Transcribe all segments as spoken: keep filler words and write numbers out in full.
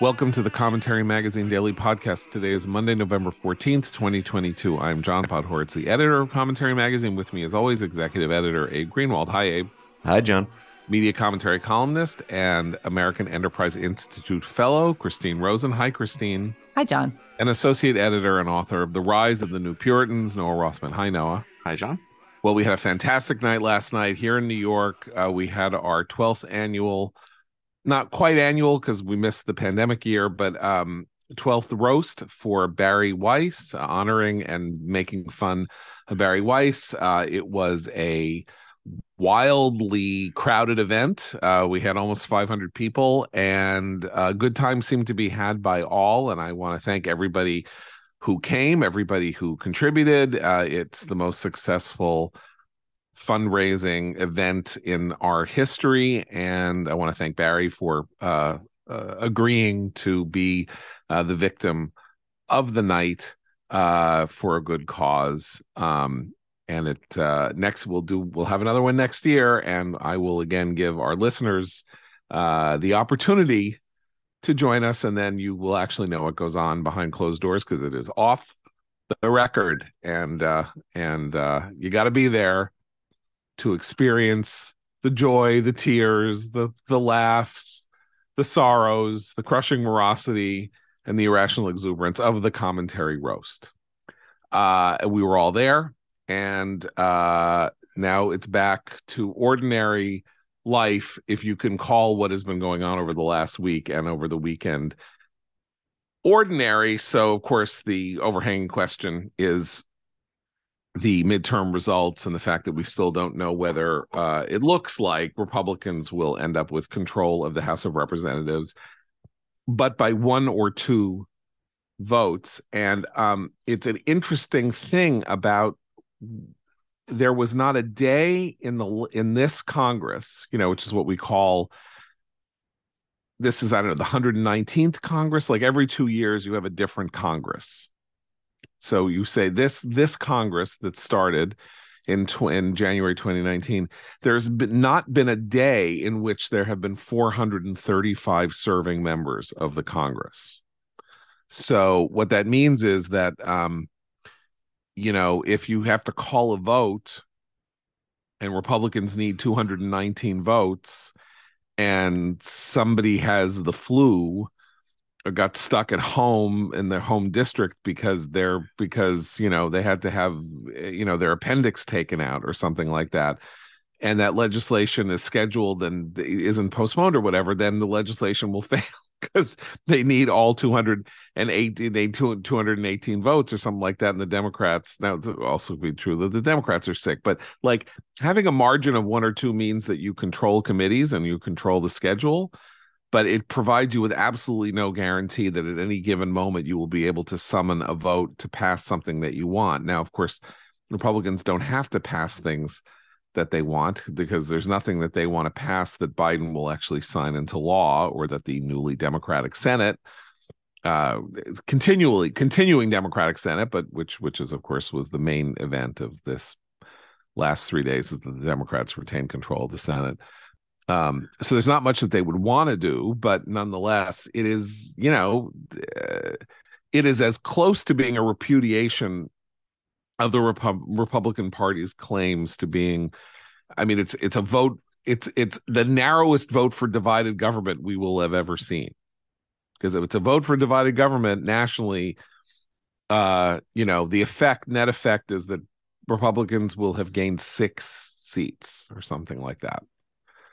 Welcome to the Commentary Magazine Daily Podcast. Today is Monday, November fourteenth, twenty twenty-two. I'm John Podhoretz, the editor of Commentary Magazine. With me, as always, executive editor Abe Greenwald. Hi, Abe. Hi, John. Media commentary columnist and American Enterprise Institute fellow, Christine Rosen. Hi, Christine. Hi, John. And associate editor and author of The Rise of the New Puritans, Noah Rothman. Hi, Noah. Hi, John. Well, we had a fantastic night last night here in New York. Uh, we had our twelfth annual, not quite annual because we missed the pandemic year, but um, twelfth roast for Barry Weiss, uh, honoring and making fun of Barry Weiss. Uh, it was a wildly crowded event. Uh, we had almost five hundred people, and a good time seemed to be had by all. And I want to thank everybody who came, everybody who contributed. Uh, it's the most successful fundraising event in our history. And I want to thank Barry for uh, uh, agreeing to be uh, the victim of the night uh, for a good cause. Um, And it uh, next we'll do we'll have another one next year, and I will again give our listeners uh, the opportunity to join us, and then you will actually know what goes on behind closed doors because it is off the record, and uh, and uh, you got to be there to experience the joy, the tears, the the laughs, the sorrows, the crushing morosity, and the irrational exuberance of the commentary roast. Uh, we were all there. And uh, now it's back to ordinary life, if you can call what has been going on over the last week and over the weekend ordinary. So, of course, the overhanging question is the midterm results and the fact that we still don't know whether uh, it looks like Republicans will end up with control of the House of Representatives, but by one or two votes. And um, it's an interesting thing about there was not a day in the in this Congress, you know, which is what we call, this is, I don't know, the one hundred nineteenth Congress. Like every two years, you have a different Congress. So you say this this Congress that started in, in January twenty nineteen, there's been, not been a day in which there have been four hundred thirty-five serving members of the Congress. So what that means is that, um, you know, if you have to call a vote and Republicans need two hundred nineteen votes and somebody has the flu or got stuck at home in their home district because they're because, you know, they had to have, you know, their appendix taken out or something like that, and that legislation is scheduled and isn't postponed or whatever, then the legislation will fail. Because they need all two hundred eighteen votes or something like that. And the Democrats, now it also be true that the Democrats are sick, but like having a margin of one or two means that you control committees and you control the schedule, but it provides you with absolutely no guarantee that at any given moment you will be able to summon a vote to pass something that you want. Now, of course, Republicans don't have to pass things that they want, because there's nothing that they want to pass that Biden will actually sign into law, or that the newly Democratic Senate, uh, continually continuing Democratic Senate, but which which is, of course, was the main event of this last three days, is that the Democrats retained control of the Senate. Um, so there's not much that they would want to do, but nonetheless, it is, you know, uh, it is as close to being a repudiation of the Repub- Republican Party's claims to being, I mean, it's it's a vote, it's it's the narrowest vote for divided government we will have ever seen. Because if it's a vote for divided government nationally, uh, you know, the effect, net effect is that Republicans will have gained six seats or something like that.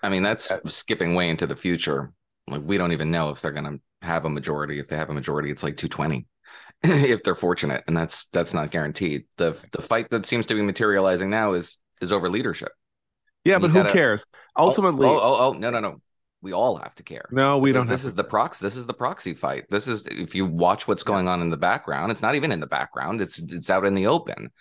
I mean, that's uh, skipping way into the future. Like, we don't even know if they're going to have a majority. If they have a majority, it's like two twenty. If they're fortunate, and that's that's not guaranteed. The the fight that seems to be materializing now is is over leadership. Yeah, and but who gotta, cares? Ultimately, oh, oh, oh no, no, no. We all have to care. No, we because don't. This have is to. the proxy. This is the proxy fight. This is, if you watch what's going yeah. on in the background, it's not even in the background. It's it's out in the open.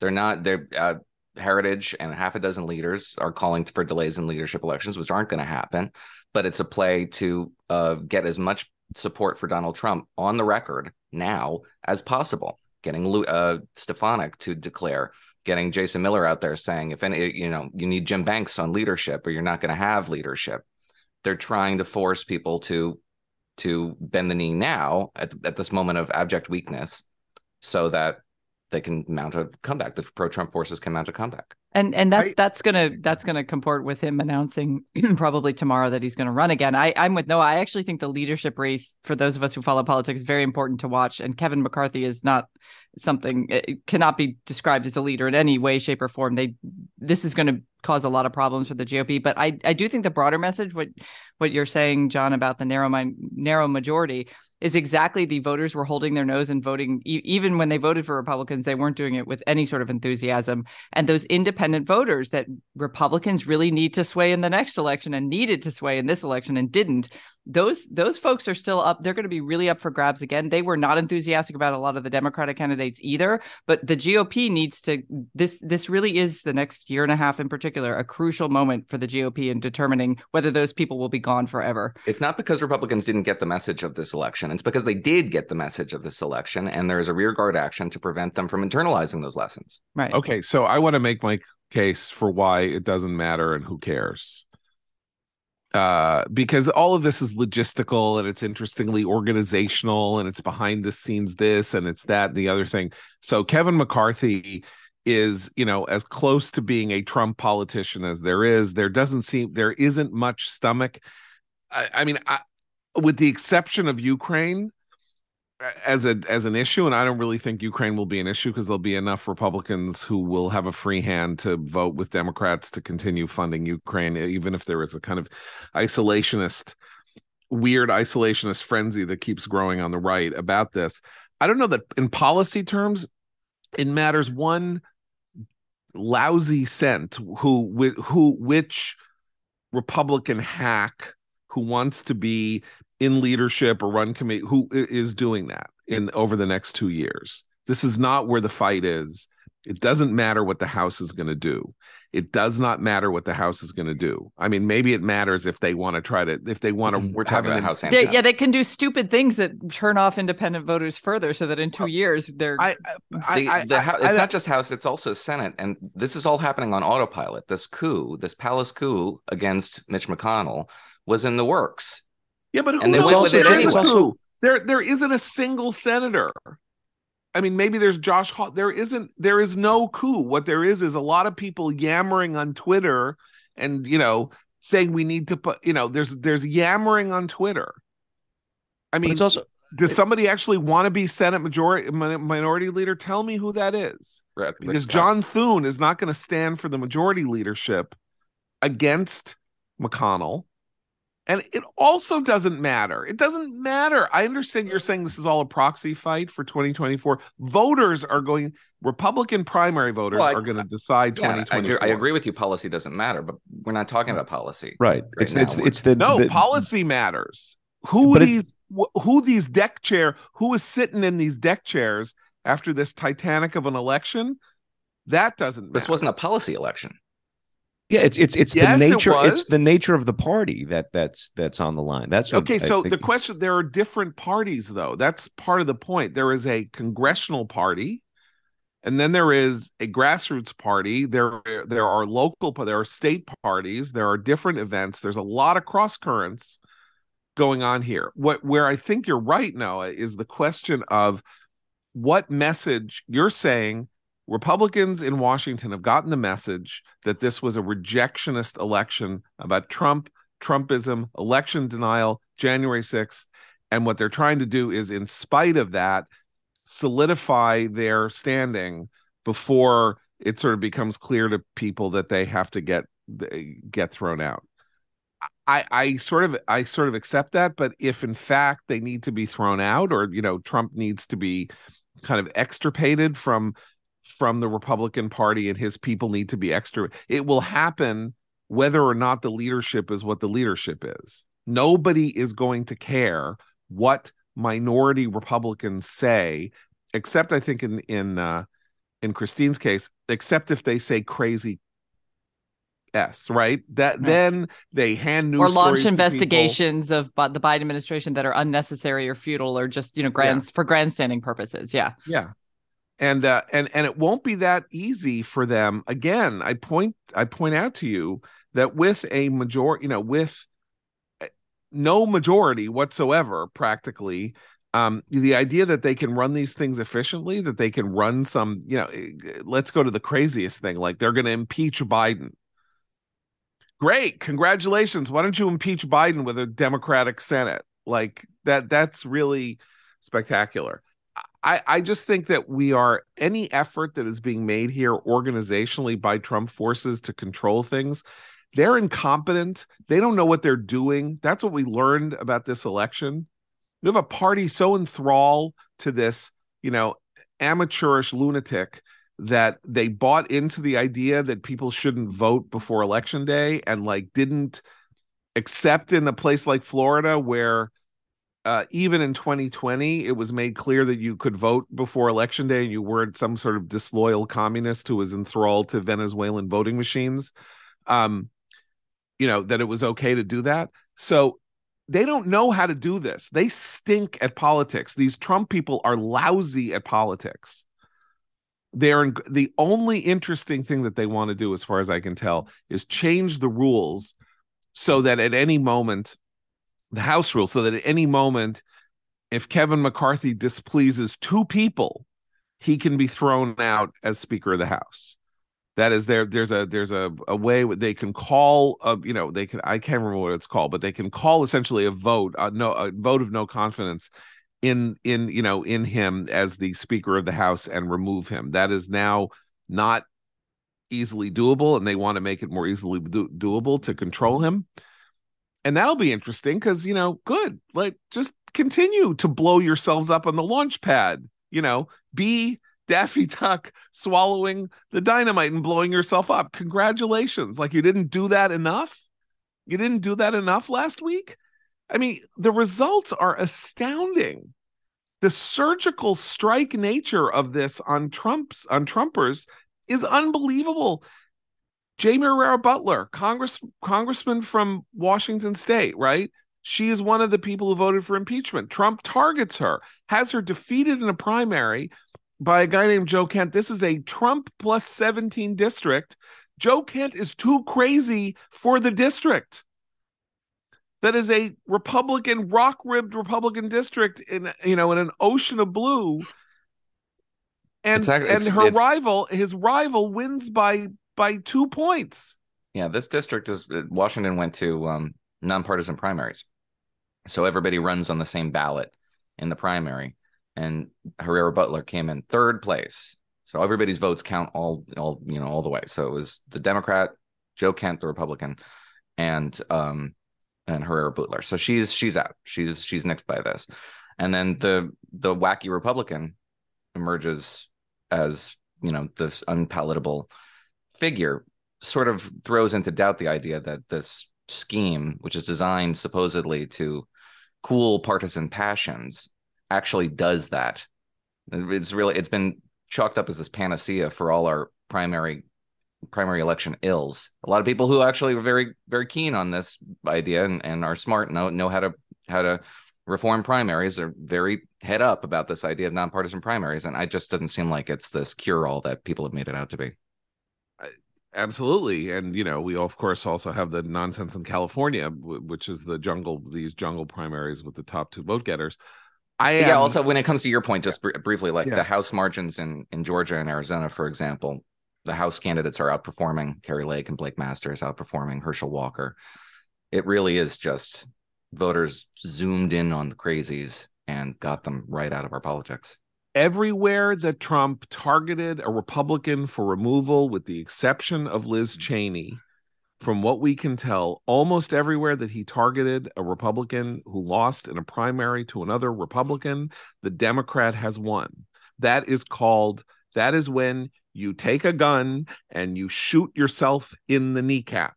They're not. They're uh, Heritage and half a dozen leaders are calling for delays in leadership elections, which aren't going to happen. But it's a play to uh, get as much support for Donald Trump on the record now as possible, getting uh, Stefanik to declare, getting Jason Miller out there saying, if any, you know, you need Jim Banks on leadership or you're not going to have leadership. They're trying to force people to to bend the knee now at, at this moment of abject weakness so that they can mount a comeback. The pro-Trump forces can mount a comeback. And and that, right. that's gonna that's gonna comport with him announcing probably tomorrow that he's gonna run again. I, I'm with Noah. I actually think the leadership race, for those of us who follow politics, is very important to watch. And Kevin McCarthy is not something, it cannot be described as a leader in any way, shape, or form. They this is gonna cause a lot of problems for the G O P. But I, I do think the broader message, what what you're saying, John, about the narrow mind, narrow majority, is exactly the voters were holding their nose and voting. E- even when they voted for Republicans, they weren't doing it with any sort of enthusiasm. And those independent voters that Republicans really need to sway in the next election and needed to sway in this election and didn't, those those folks are still up. They're going to be really up for grabs again. They were not enthusiastic about a lot of the Democratic candidates either. But the G O P needs to, this, this really is the next year and a half in particular, a crucial moment for the G O P in determining whether those people will be gone forever. It's not because Republicans didn't get the message of this election. It's because they did get the message of this election, and there is a rearguard action to prevent them from internalizing those lessons. Right. Okay, so I want to make my case for why it doesn't matter and who cares. Uh, because all of this is logistical, and it's interestingly organizational, and it's behind the scenes this, and it's that, and the other thing. So Kevin McCarthy is, you know, as close to being a Trump politician as there is. There doesn't seem, there isn't much stomach. I, I mean, I, with the exception of Ukraine as a as an issue, and I don't really think Ukraine will be an issue because there'll be enough Republicans who will have a free hand to vote with Democrats to continue funding Ukraine, even if there is a kind of isolationist, weird isolationist frenzy that keeps growing on the right about this. I don't know that in policy terms, it matters one lousy cent who who which Republican hack who wants to be in leadership or run committee, who is doing that in over the next two years. This is not where the fight is. It doesn't matter what the House is going to do. It does not matter what the House is going to do. I mean, maybe it matters if they want to try to, if they want to. We're talking about House. They, yeah, they can do stupid things that turn off independent voters further, so that in two years they're. I, I, the, I, the, I, it's I, not just House; it's also Senate, and this is all happening on autopilot. This coup, this palace coup against Mitch McConnell, was in the works. Yeah, but who knows also it anyway? Who? There, there isn't a single senator. I mean, maybe there's Josh Hawley. There isn't. There is no coup. What there is is a lot of people yammering on Twitter, and you know, saying we need to put. You know, there's there's yammering on Twitter. I mean, it's also, does it, somebody actually want to be Senate majority minority leader? Tell me who that is. Right, because John Thune is not going to stand for the majority leadership against McConnell. And it also doesn't matter. It doesn't matter. I understand you're saying this is all a proxy fight for twenty twenty-four. Voters are going, Republican primary voters well, I, are going to decide yeah, twenty twenty-four. I, I agree with you. Policy doesn't matter, but we're not talking about policy. Right. right it's, it's, it's the, no, the, policy matters. Who these who these deck chair, who is sitting in these deck chairs after this Titanic of an election? That doesn't matter. This wasn't a policy election. Yeah, it's it's it's yes, the nature it it's the nature of the party that that's that's on the line. That's what okay. So the question, there are different parties, though. That's part of the point. There is a congressional party, and then there is a grassroots party. There there are local, there are state parties. There are different events. There's a lot of cross currents going on here. What where I think you're right, Noah, is the question of what message you're saying. Republicans in Washington have gotten the message that this was a rejectionist election about Trump, Trumpism, election denial, January sixth. And what they're trying to do is, in spite of that, solidify their standing before it sort of becomes clear to people that they have to get get thrown out. I, I sort of I sort of accept that. But if, in fact, they need to be thrown out, or, you know, Trump needs to be kind of extirpated from from the Republican Party and his people need to be extra. It will happen whether or not the leadership is what the leadership is. Nobody is going to care what minority Republicans say, except I think in in uh, in Christine's case, except if they say crazy S, right? That right. Then they hand news or launch investigations of the Biden administration that are unnecessary or futile or just, you know, grand yeah. for grandstanding purposes. Yeah. Yeah. And uh, and and it won't be that easy for them. Again, I point I point out to you that with a majority, you know, with no majority whatsoever, practically. Um, the idea that they can run these things efficiently, that they can run some, you know, let's go to the craziest thing. Like, they're going to impeach Biden. Great. Congratulations. Why don't you impeach Biden with a Democratic Senate? Like that, that's really spectacular. I, I just think that we are, any effort that is being made here organizationally by Trump forces to control things, they're incompetent. They don't know what they're doing. That's what we learned about this election. You have a party so enthralled to this, you know, amateurish lunatic that they bought into the idea that people shouldn't vote before election day, and like didn't accept in a place like Florida where uh, even in twenty twenty, it was made clear that you could vote before election day and you weren't some sort of disloyal communist who was enthralled to Venezuelan voting machines, um, you know, that it was okay to do that. So they don't know how to do this. They stink at politics. These Trump people are lousy at politics. They're in, the only interesting thing that they want to do, as far as I can tell, is change the rules so that at any moment, the House rules, so that at any moment, if Kevin McCarthy displeases two people, he can be thrown out as Speaker of the House. That is there. There's a there's a, a way they can call, a, you know, they can I can't remember what it's called, but they can call essentially a vote, a no a vote of no confidence in in, you know, in him as the Speaker of the House and remove him. That is now not easily doable, and they want to make it more easily do- doable to control him. And that'll be interesting because, you know, good, like just continue to blow yourselves up on the launch pad, you know, be Daffy Duck swallowing the dynamite and blowing yourself up. Congratulations. Like, you didn't do that enough. You didn't do that enough last week. I mean, the results are astounding. The surgical strike nature of this on Trump's on Trumpers is unbelievable. Jaime Herrera Beutler, Congress Congressman from Washington State, right? She is one of the people who voted for impeachment. Trump targets her, has her defeated in a primary by a guy named Joe Kent. This is a Trump plus seventeen district. Joe Kent is too crazy for the district. That is a Republican, rock-ribbed Republican district in, you know, in an ocean of blue. And it's, and it's, her it's, rival, his rival, wins by by two points. Yeah, this district is Washington went to um, nonpartisan primaries, so everybody runs on the same ballot in the primary. And Herrera Beutler came in third place, so everybody's votes count all, all you know, all the way. So it was the Democrat, Joe Kent, the Republican, and um, and Herrera Beutler. So she's she's out. She's she's nixed by this. And then the the wacky Republican emerges as, you know, this unpalatable figure. Sort of throws into doubt the idea that this scheme, which is designed supposedly to cool partisan passions, actually does that. It's really it's been chalked up as this panacea for all our primary primary election ills. A lot of people who actually were very, very keen on this idea and, and are smart know know how to how to reform primaries are very head up about this idea of nonpartisan primaries. And it just doesn't seem like it's this cure-all that people have made it out to be. Absolutely. And, you know, we of course also have the nonsense in California, which is the jungle, these jungle primaries with the top two vote getters. I yeah. Um, also, when it comes to your point, just br- briefly, like yeah. the House margins in, in Georgia and Arizona, for example, the House candidates are outperforming. Carrie Lake and Blake Masters outperforming Herschel Walker. It really is just voters zoomed in on the crazies and got them right out of our politics. Everywhere that Trump targeted a Republican for removal, with the exception of Liz Cheney, from what we can tell, almost everywhere that he targeted a Republican who lost in a primary to another Republican, the Democrat has won. That is called, that is when you take a gun and you shoot yourself in the kneecap.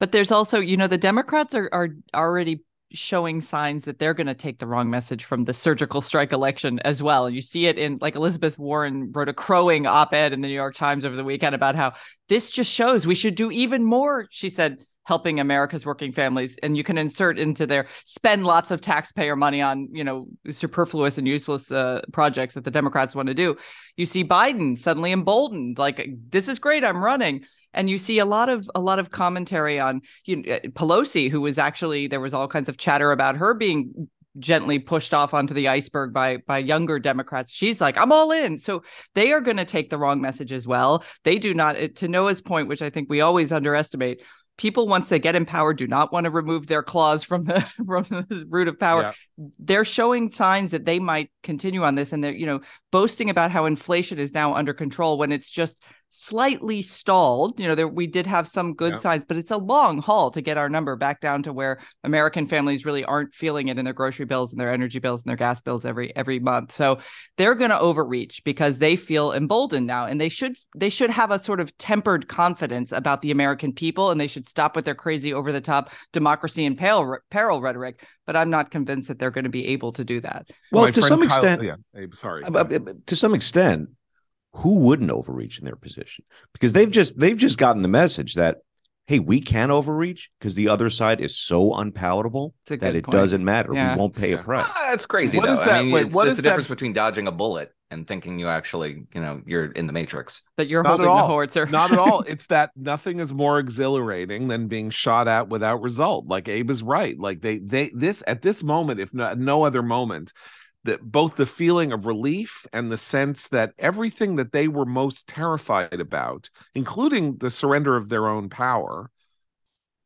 But there's also, you know, the Democrats are, are already showing signs that they're going to take the wrong message from the surgical strike election as well. You see it in, like, Elizabeth Warren wrote a crowing op-ed in the New York Times over the weekend about how this just shows we should do even more. She said, helping America's working families. And you can insert into there, spend lots of taxpayer money on, you know, superfluous and useless uh, projects that the Democrats want to do. You see Biden suddenly emboldened, like, this is great, I'm running. And you see a lot of a lot of commentary on you know, Pelosi, who was actually, there was all kinds of chatter about her being gently pushed off onto the iceberg by by younger Democrats. She's like, I'm all in. So they are going to take the wrong message as well. They do not, to Noah's point, which I think we always underestimate, people, once they get in power, do not want to remove their claws from the from the root of power. Yeah. They're showing signs that they might continue on this, and they're, you know, boasting about how inflation is now under control when it's just slightly stalled. You know, there, we did have some good yeah. signs, but it's a long haul to get our number back down to where American families really aren't feeling it in their grocery bills and their energy bills and their gas bills every every month. So they're going to overreach because they feel emboldened now, and they should they should have a sort of tempered confidence about the American people, and they should stop with their crazy over-the-top democracy and peril, peril rhetoric, but I'm not convinced that they're going to be able to do that. Well, My to some Kyle, extent, yeah, Abe, sorry. Uh, uh, to some extent, who wouldn't overreach in their position? Because they've just they've just gotten the message that, hey, we can overreach because the other side is so unpalatable that point. It doesn't matter. Yeah. We won't pay a price. Ah, that's crazy, what though. That, I mean, wait, what it's, is the that... difference between dodging a bullet and thinking you actually, you know, you're in the Matrix. That you're not holding the howitzer. Not at all. It's that nothing is more exhilarating than being shot at without result. Like Abe is right. Like they, they, this at this moment, if not no other moment, that both the feeling of relief and the sense that everything that they were most terrified about, including the surrender of their own power,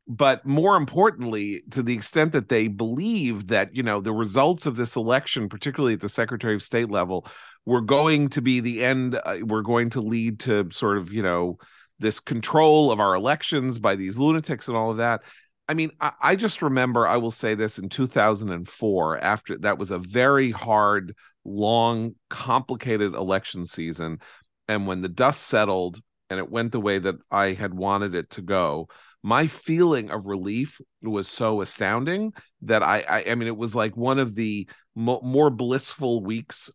but more importantly, to the extent that they believed that, you know, the results of this election, particularly at the Secretary of State level, were going to be the end, uh, we're going to lead to sort of, you know, this control of our elections by these lunatics and all of that. I mean, I, I just remember, I will say this, in two thousand four, after that was a very hard, long, complicated election season. And when the dust settled and it went the way that I had wanted it to go, my feeling of relief was so astounding that I, I, I mean, it was like one of the mo- more blissful weeks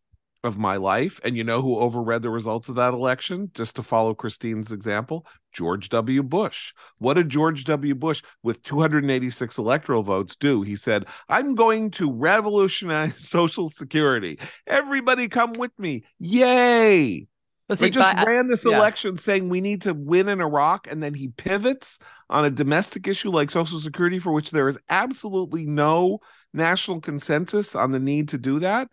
of my life. And you know who overread the results of that election, just to follow Christine's example? George W. Bush. What did George W. Bush, with two hundred eighty-six electoral votes, do? He said, I'm going to revolutionize Social Security. Everybody come with me. Yay. Let's see, just but, ran this yeah. election saying we need to win in Iraq, and then he pivots on a domestic issue like Social Security, for which there is absolutely no national consensus on the need to do that.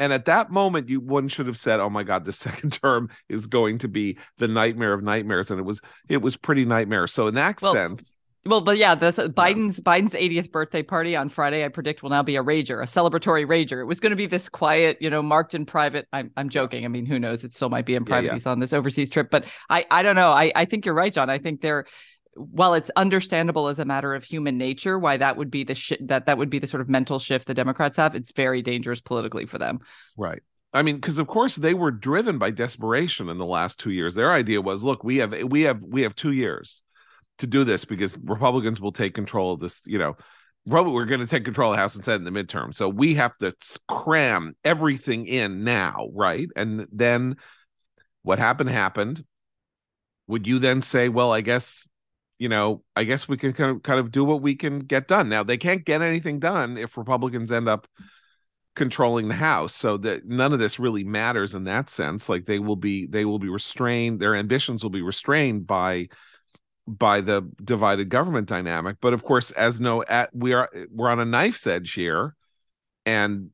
And at that moment, you one should have said, oh, my God, the second term is going to be the nightmare of nightmares. And it was it was pretty nightmare. So in that well, sense. Well, but yeah, that's uh, Biden's yeah. Biden's eightieth birthday party on Friday, I predict, will now be a rager, a celebratory rager. It was going to be this quiet, you know, marked in private. I'm I'm joking. I mean, who knows? It still might be in private. Yeah, yeah. He's on this overseas trip. But I, I don't know. I, I think you're right, John. I think they're. While it's understandable as a matter of human nature why that would be the sh- that that would be the sort of mental shift the Democrats have, it's very dangerous politically for them. Right. I mean, because of course they were driven by desperation in the last two years. Their idea was, look, we have we have we have two years to do this because Republicans will take control of this. You know, we're going to take control of the House and Senate in the midterm, so we have to cram everything in now, right? And then what happened happened. Would you then say, well, I guess. You know, I guess we can kind of kind of do what we can get done. Now, they can't get anything done if Republicans end up controlling the House. So that none of this really matters in that sense. Like they will be they will be restrained. Their ambitions will be restrained by by the divided government dynamic. But of course, as no at we are we're on a knife's edge here, and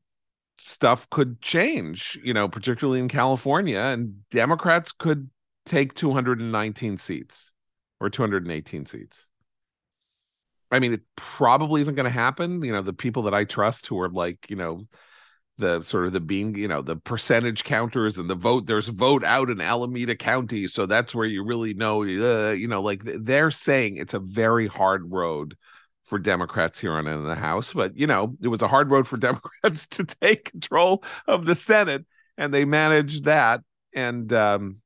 stuff could change, you know, particularly in California, and Democrats could take two hundred nineteen seats. Or two hundred eighteen seats. I mean, it probably isn't going to happen. You know, the people that I trust who are like, you know, the sort of the bean, you know, the percentage counters and the vote, there's vote out in Alameda County. So that's where you really know, uh, you know, like they're saying it's a very hard road for Democrats here on in the House. But, you know, it was a hard road for Democrats to take control of the Senate, and they managed that. And, um,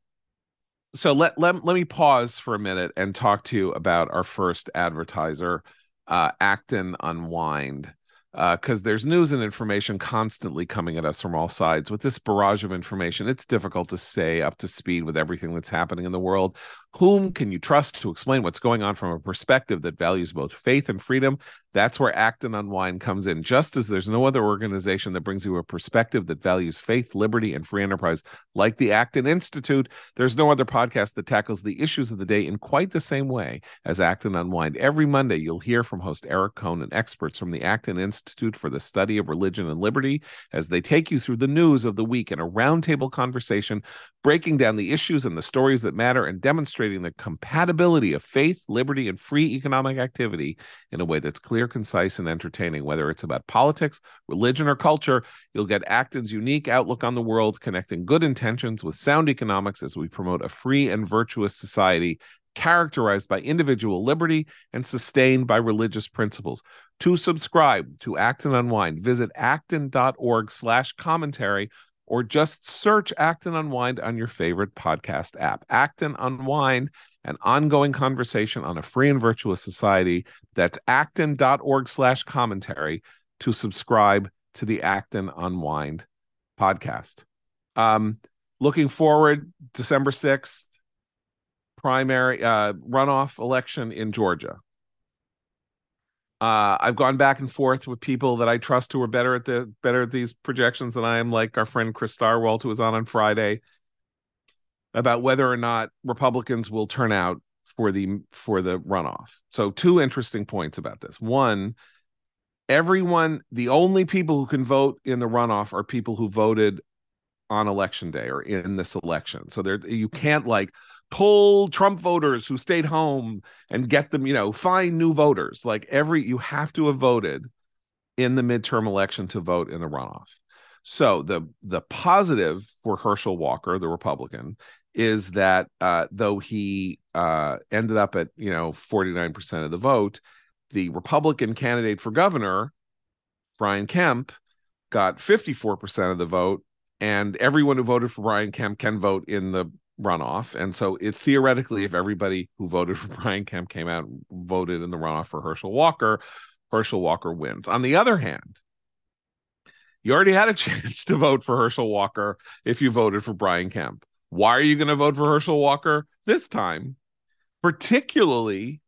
So let, let, let me pause for a minute and talk to you about our first advertiser, uh, Acton Unwind, because uh, there's news and information constantly coming at us from all sides. With this barrage of information, it's difficult to stay up to speed with everything that's happening in the world. Whom can you trust to explain what's going on from a perspective that values both faith and freedom? That's where Acton Unwind comes in. Just as there's no other organization that brings you a perspective that values faith, liberty, and free enterprise like the Acton Institute, there's no other podcast that tackles the issues of the day in quite the same way as Acton Unwind. Every Monday, you'll hear from host Eric Cohn and experts from the Acton Institute for the Study of Religion and Liberty as they take you through the news of the week in a roundtable conversation, breaking down the issues and the stories that matter and demonstrating the compatibility of faith, liberty, and free economic activity in a way that's clear, concise, and entertaining. Whether it's about politics, religion, or culture, you'll get Acton's unique outlook on the world, connecting good intentions with sound economics as we promote a free and virtuous society characterized by individual liberty and sustained by religious principles. To subscribe to Acton Unwind, visit acton dot org slash commentary or just search Acton Unwind on your favorite podcast app. Acton Unwind, an ongoing conversation on a free and virtuous society. That's acton dot org slash commentary to subscribe to the Acton Unwind podcast. Um, looking forward, December sixth, primary uh, runoff election in Georgia. Uh, I've gone back and forth with people that I trust who are better at the better at these projections than I am, like our friend Chris Starwalt, who was on on Friday, about whether or not Republicans will turn out for the for the runoff. So two interesting points about this. One, everyone, the only people who can vote in the runoff are people who voted on election day or in this election. So there, you can't like pull Trump voters who stayed home and get them, you know, find new voters. Like every, you have to have voted in the midterm election to vote in the runoff. So the the positive for Herschel Walker, the Republican, is that uh, though he uh, ended up at, you know, forty-nine percent of the vote, the Republican candidate for governor, Brian Kemp, got fifty-four percent of the vote, and everyone who voted for Brian Kemp can vote in the runoff. And so it theoretically, if everybody who voted for Brian Kemp came out and voted in the runoff for Herschel Walker, Herschel Walker wins. On the other hand, you already had a chance to vote for Herschel Walker if you voted for Brian Kemp. Why are you going to vote for Herschel Walker this time, particularly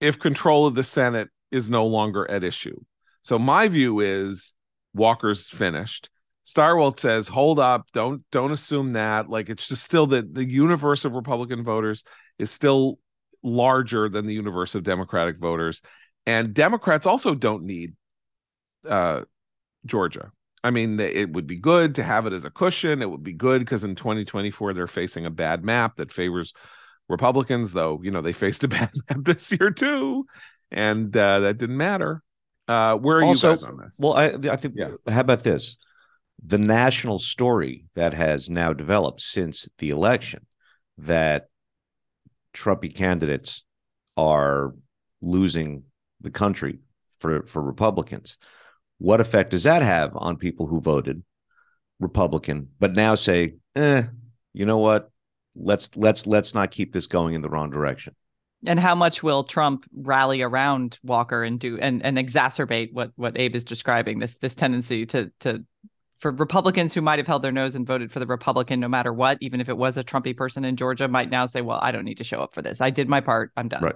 if control of the Senate is no longer at issue? So my view is Walker's finished. Starwalt says, hold up, don't don't assume that. Like, it's just still that the universe of Republican voters is still larger than the universe of Democratic voters. And Democrats also don't need uh, Georgia. I mean, it would be good to have it as a cushion. It would be good because in twenty twenty-four, they're facing a bad map that favors Republicans, though, you know, they faced a bad map this year, too. And uh, that didn't matter. Uh, where are also, you guys on this? Well, I, I think, yeah. How about this? The national story that has now developed since the election that Trumpy candidates are losing the country for, for Republicans. What effect does that have on people who voted Republican, but now say, eh, you know what? Let's let's let's not keep this going in the wrong direction. And how much will Trump rally around Walker and do and, and exacerbate what what Abe is describing, this this tendency to to for Republicans who might have held their nose and voted for the Republican no matter what, even if it was a Trumpy person in Georgia, might now say, well, I don't need to show up for this. I did my part. I'm done. Right.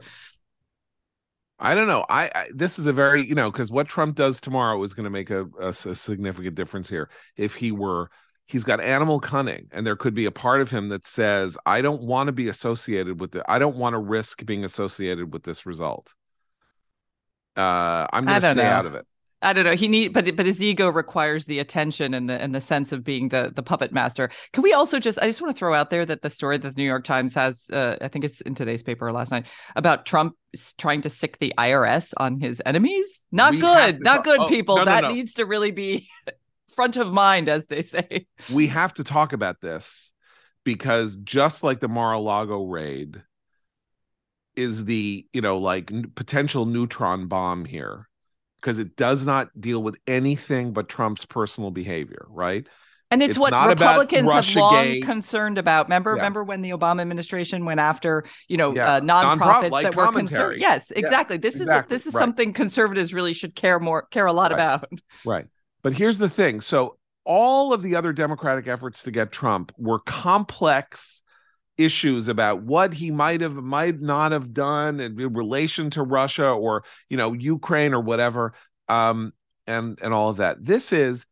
I don't know. I, I this is a very, you know, because what Trump does tomorrow is going to make a, a, a significant difference here. If he were, he's got animal cunning, and there could be a part of him that says, I don't want to be associated with the, I don't want to risk being associated with this result. Uh, I'm going to stay know. out of it. I don't know. He need, but but his ego requires the attention and the and the sense of being the the puppet master. Can we also just? I just want to throw out there that the story that the New York Times has, uh, I think it's in today's paper or last night, about Trump trying to sic the I R S on his enemies. Not we good. Not talk- good, people. Oh, no, no, that no. needs to really be front of mind, as they say. We have to talk about this because just like the Mar-a-Lago raid is the you know like n- potential neutron bomb here. Because it does not deal with anything but Trump's personal behavior, right? And it's, it's what Republicans have long concerned about. Remember, yeah. remember when the Obama administration went after, you know, yeah. uh, nonprofits Non-pro- like that were concerned. Yes, exactly. Yes, this exactly. is this is right. something conservatives really should care more, care a lot right. about. Right. But here's the thing: so all of the other Democratic efforts to get Trump were complex issues about what he might have, might not have done in relation to Russia or, you know, Ukraine or whatever, um, and, and all of that. This is,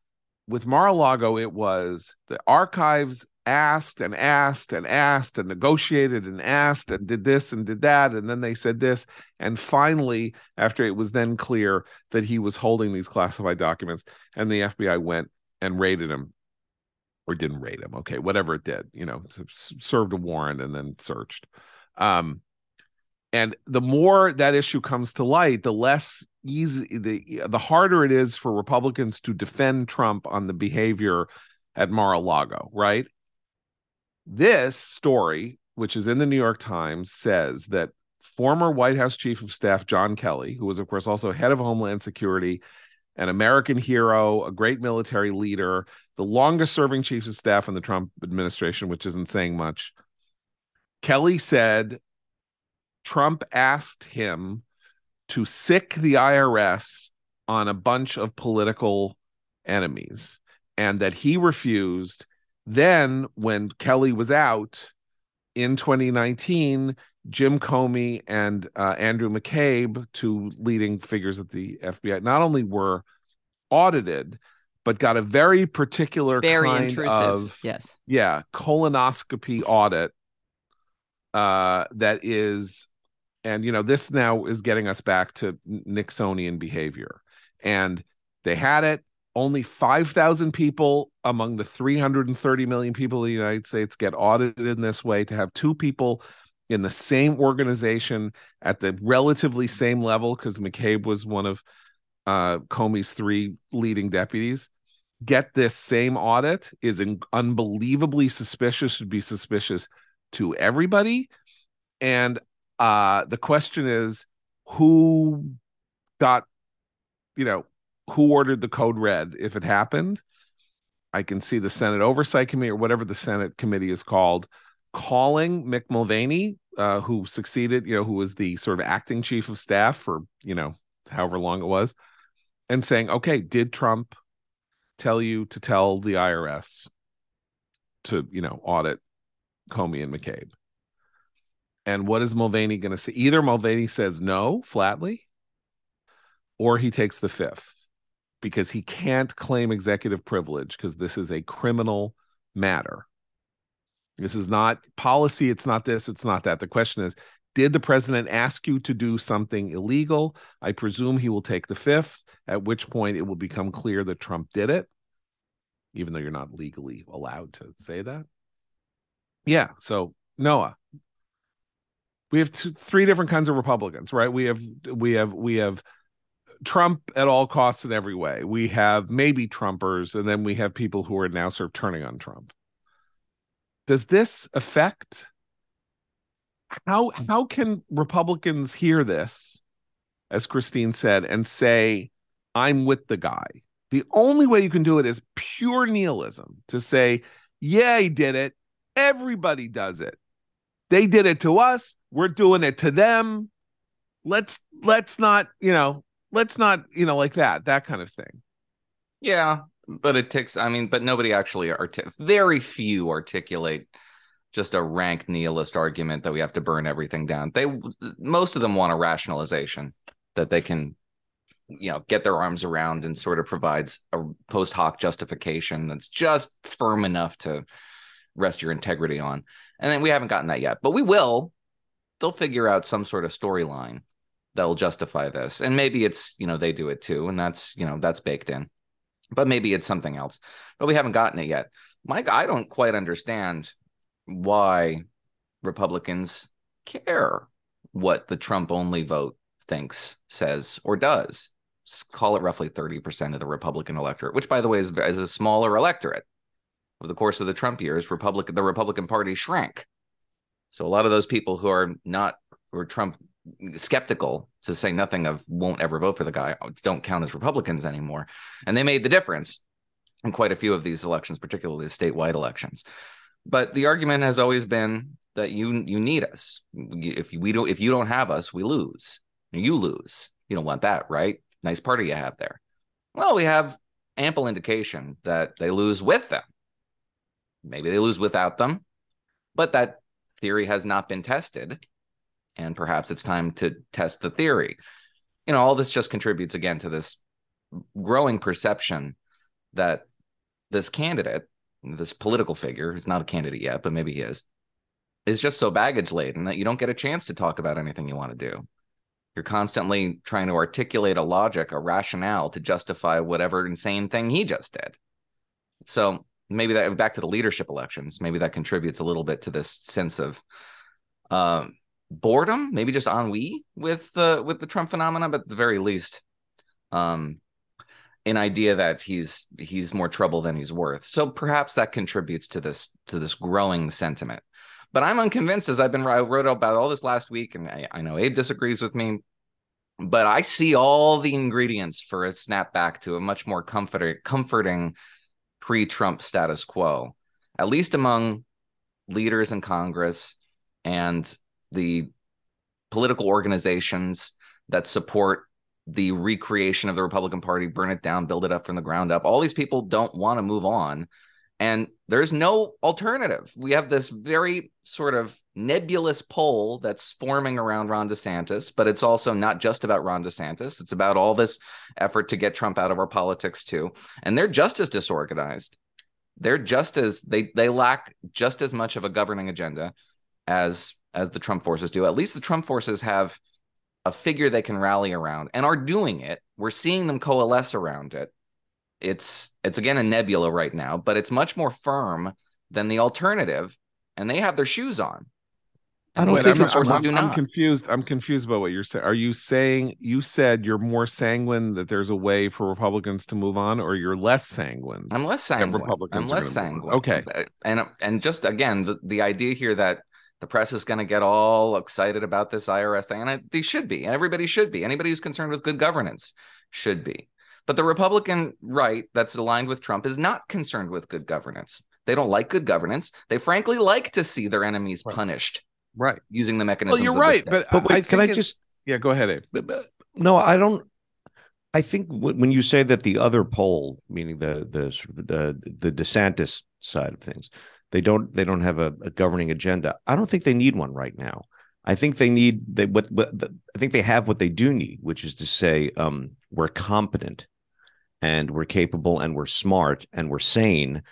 with Mar-a-Lago, it was the archives asked and asked and asked and negotiated and asked and did this and did that. And then they said this. And finally, after it was then clear that he was holding these classified documents, and the F B I went and raided him, or didn't raid him. Okay, whatever it did, you know, served a warrant and then searched. Um, and the more that issue comes to light, the less easy, the, the harder it is for Republicans to defend Trump on the behavior at Mar-a-Lago, right? This story, which is in the New York Times, says that former White House Chief of Staff John Kelly, who was, of course, also head of Homeland Security, an American hero, a great military leader, the longest-serving chief of staff in the Trump administration, which isn't saying much. Kelly said Trump asked him to sic the I R S on a bunch of political enemies, and that he refused. Then, when Kelly was out in twenty nineteen, Jim Comey and uh, Andrew McCabe, two leading figures at the F B I, not only were audited, but got a very particular very kind intrusive. of yes. yeah, colonoscopy audit uh, that is, and you know, this now is getting us back to Nixonian behavior. And they had it. Only five thousand people among the three hundred thirty million people in the United States get audited in this way. To have two people in the same organization at the relatively same level, because McCabe was one of uh, Comey's three leading deputies, get this same audit is in- unbelievably suspicious, should be suspicious to everybody. And uh, the question is, who got, you know, who ordered the code red if it happened? I can see the Senate Oversight Committee, or whatever the Senate committee is called, calling Mick Mulvaney, uh, who succeeded, you know, who was the sort of acting chief of staff for, you know, however long it was, and saying, okay, did Trump tell you to tell the I R S to, you know, audit Comey and McCabe? And what is Mulvaney going to say? Either Mulvaney says no flatly, or he takes the fifth, because he can't claim executive privilege, because this is a criminal matter. This is not policy. It's not this. It's not that. The question is, did the president ask you to do something illegal? I presume he will take the fifth, at which point it will become clear that Trump did it, even though you're not legally allowed to say that. Yeah. So, Noah, we have two, three different kinds of Republicans, right? We have we have we have Trump at all costs in every way. We have maybe Trumpers, and then we have people who are now sort of turning on Trump. Does this affect how how can Republicans hear this, as Christine said, and say, I'm with the guy? The only way you can do it is pure nihilism, to say, yeah, he did it. Everybody does it. They did it to us. We're doing it to them. Let's let's not, you know, let's not, you know, like that, that kind of thing. Yeah. But it ticks. I mean, but nobody actually artic- very few articulate just a rank nihilist argument that we have to burn everything down. They most of them want a rationalization that they can, you know, get their arms around, and sort of provides a post hoc justification that's just firm enough to rest your integrity on. And then we haven't gotten that yet, but we will. They'll figure out some sort of storyline that'll justify this, and maybe it's, you know, they do it too, and that's, you know, that's baked in. But maybe it's something else, but we haven't gotten it yet. Mike, I don't quite understand why Republicans care what the Trump-only vote thinks, says, or does. Just call it roughly thirty percent of the Republican electorate, which, by the way, is, is a smaller electorate. Over the course of the Trump years, Republic, the Republican Party shrank. So a lot of those people who are not, who are Trump skeptical, to say nothing of won't ever vote for the guy, don't count as Republicans anymore. And they made the difference in quite a few of these elections, particularly the statewide elections. But the argument has always been that you you need us. If we don't, if you don't have us, we lose. You lose. You don't want that, right? Nice party you have there. Well, we have ample indication that they lose with them. Maybe they lose without them, but that theory has not been tested, and perhaps it's time to test the theory. You know, all this just contributes again to this growing perception that this candidate, this political figure, who's not a candidate yet, but maybe he is, is just so baggage laden that you don't get a chance to talk about anything you want to do. You're constantly trying to articulate a logic, a rationale to justify whatever insane thing he just did. So maybe that, back to the leadership elections, maybe that contributes a little bit to this sense of uh, boredom, maybe just ennui with, uh, with the Trump phenomenon, but at the very least, um, an idea that he's he's more trouble than he's worth. So perhaps that contributes to this to this growing sentiment. But I'm unconvinced, as I've been I wrote about all this last week, and I, I know Abe disagrees with me, but I see all the ingredients for a snapback to a much more comforting, comforting pre-Trump status quo, at least among leaders in Congress and the political organizations that support the recreation of the Republican Party, burn it down, build it up from the ground up. All these people don't want to move on. And there's no alternative. We have this very sort of nebulous poll that's forming around Ron DeSantis, but it's also not just about Ron DeSantis. It's about all this effort to get Trump out of our politics too. And they're just as disorganized. They're just as, they they lack just as much of a governing agenda as, as the Trump forces do. At least the Trump forces have a figure they can rally around and are doing it. We're seeing them coalesce around it. It's it's again a nebula right now, but it's much more firm than the alternative, and they have their shoes on. I don't think Trump's forces do not. I'm confused. I'm confused about what you're saying. Are you saying you said you're more sanguine that there's a way for Republicans to move on, or you're less sanguine? I'm less sanguine. Republicans I'm less sanguine. Okay, and and just again the, the idea here that the press is going to get all excited about this I R S thing, and I, they should be. Everybody should be. Anybody who's concerned with good governance should be. But the Republican right that's aligned with Trump is not concerned with good governance. They don't like good governance. They frankly like to see their enemies right. punished, right? Using the mechanisms. Well, you're of right, but, but wait, I can I just? Yeah, go ahead, Abe. But, but, no, I don't. I think when you say that the other poll, meaning the the the, the DeSantis side of things, they don't they don't have a, a governing agenda. I don't think they need one right now. I think they need they what, what the, I think they have what they do need, which is to say um, we're competent and we're capable and we're smart and we're sane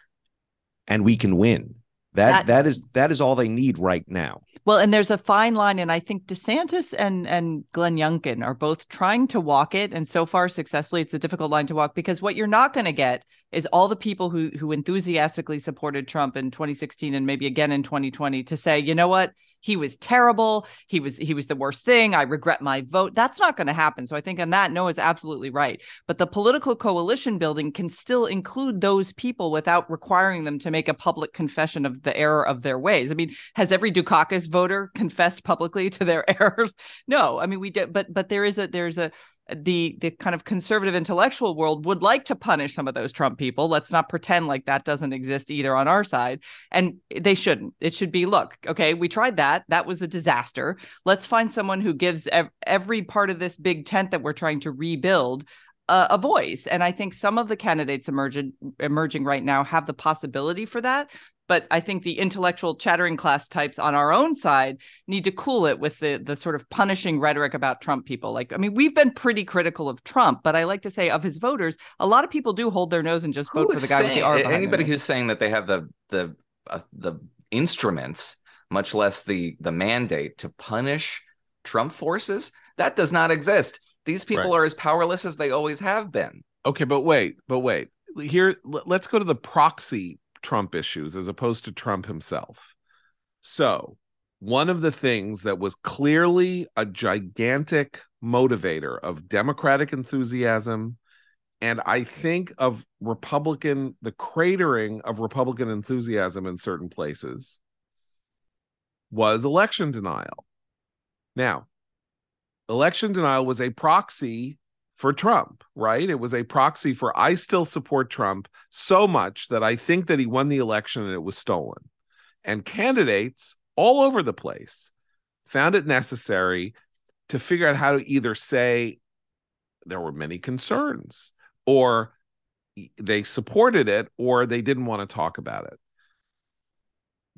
and we can win. That, that that is that is all they need right now. Well, and there's a fine line, and I think DeSantis and and Glenn Youngkin are both trying to walk it, and so far successfully. It's a difficult line to walk because what you're not going to get is all the people who who enthusiastically supported Trump in twenty sixteen and maybe again in twenty twenty to say, you know what, he was terrible, he was he was the worst thing, I regret my vote. That's not going to happen. So I think on that, Noah's absolutely right. But the political coalition building can still include those people without requiring them to make a public confession of the error of their ways. I mean, has every Dukakis voter confessed publicly to their errors? No, I mean, we did. But but there is a there's a the the kind of conservative intellectual world would like to punish some of those Trump people. Let's not pretend like that doesn't exist either on our side. And they shouldn't. It should be, look, OK, we tried that. That was a disaster. Let's find someone who gives ev- every part of this big tent that we're trying to rebuild a, a voice. And I think some of the candidates emerging emerging right now have the possibility for that. But I think the intellectual chattering class types on our own side need to cool it with the the sort of punishing rhetoric about Trump people. Like, I mean, we've been pretty critical of Trump, but I like to say of his voters, a lot of people do hold their nose and just vote for the guy with the R behind him. Anybody who's saying that they have the the uh, the instruments, much less the the mandate to punish Trump forces, that does not exist. These people right. are as powerless as they always have been. Okay, but wait, but wait. Here, let's go to the proxy Trump issues as opposed to Trump himself. So one of the things that was clearly a gigantic motivator of Democratic enthusiasm, and I think of Republican, the cratering of Republican enthusiasm in certain places, was election denial. Now, election denial was a proxy for Trump, right? It was a proxy for, I still support Trump so much that I think that he won the election and it was stolen. And candidates all over the place found it necessary to figure out how to either say there were many concerns, or they supported it, or they didn't want to talk about it.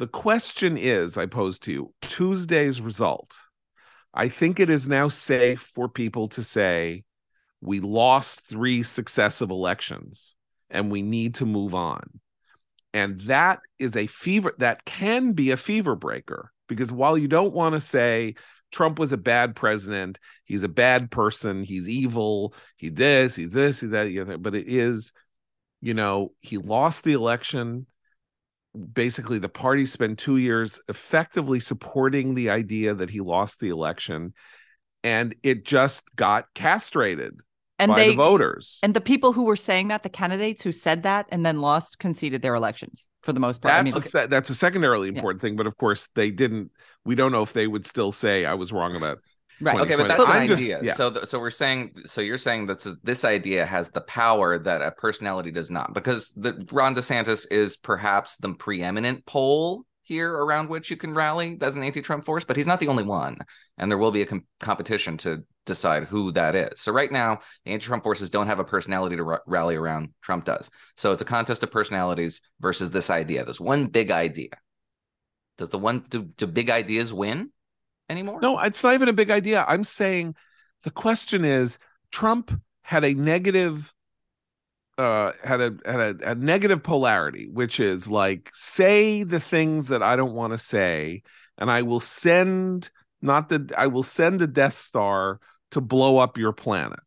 The question is, I pose to you, Tuesday's result. I think it is now safe for people to say we lost three successive elections and we need to move on. And that is a fever, that can be a fever breaker, because while you don't want to say Trump was a bad president, he's a bad person, he's evil, he this, he's this, he's that, he's that, but it is, you know, he lost the election. Basically, the party spent two years effectively supporting the idea that he lost the election, and it just got castrated. And by they, the voters. And the people who were saying that, the candidates who said that and then lost, conceded their elections for the most part. That's, I mean, a, se- that's a secondarily important yeah. thing. But of course, they didn't. We don't know if they would still say I was wrong about right. OK, but that's an idea. Just, yeah. So th- so we're saying so you're saying that this, this idea has the power that a personality does not, because the Ron DeSantis is perhaps the preeminent poll here around which you can rally as an anti-Trump force. But he's not the only one. And there will be a com- competition to decide who that is. So right now, the anti-Trump forces don't have a personality to r- rally around. Trump does. So it's a contest of personalities versus this idea. There's one big idea. Does the one do, do big ideas win anymore? No, it's not even a big idea. I'm saying the question is, Trump had a negative Uh, had a had a, a negative polarity, which is like, say the things that I don't want to say, and I will send not the I will send a Death Star to blow up your planet.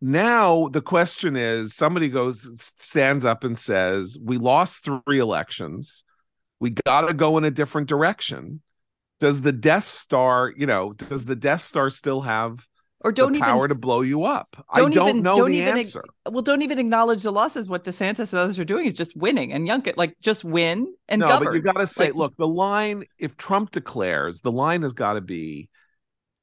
Now the question is, somebody goes stands up and says, we lost three elections, we got to go in a different direction. Does the Death Star, you know, does the Death Star still have? Or don't the power even, to blow you up. Don't I don't even, know don't the even, answer. Well, don't even acknowledge the losses. What DeSantis and others are doing is just winning and yunk it, like just win and no, govern. But you got to say, like, look, the line, if Trump declares, the line has got to be,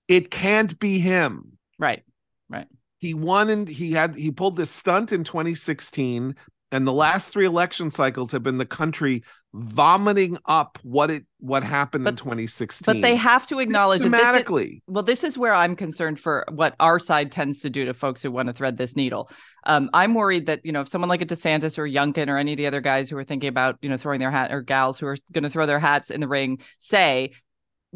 it can't be him. Right, right. He won and he had he pulled this stunt in twenty sixteen, and the last three election cycles have been the country vomiting up what it what happened but, in twenty sixteen. But they have to acknowledge systematically. That, well, this is where I'm concerned for what our side tends to do to folks who want to thread this needle. Um, I'm worried that, you know, if someone like a DeSantis or Youngkin or any of the other guys who are thinking about, you know, throwing their hat, or gals who are going to throw their hats in the ring, say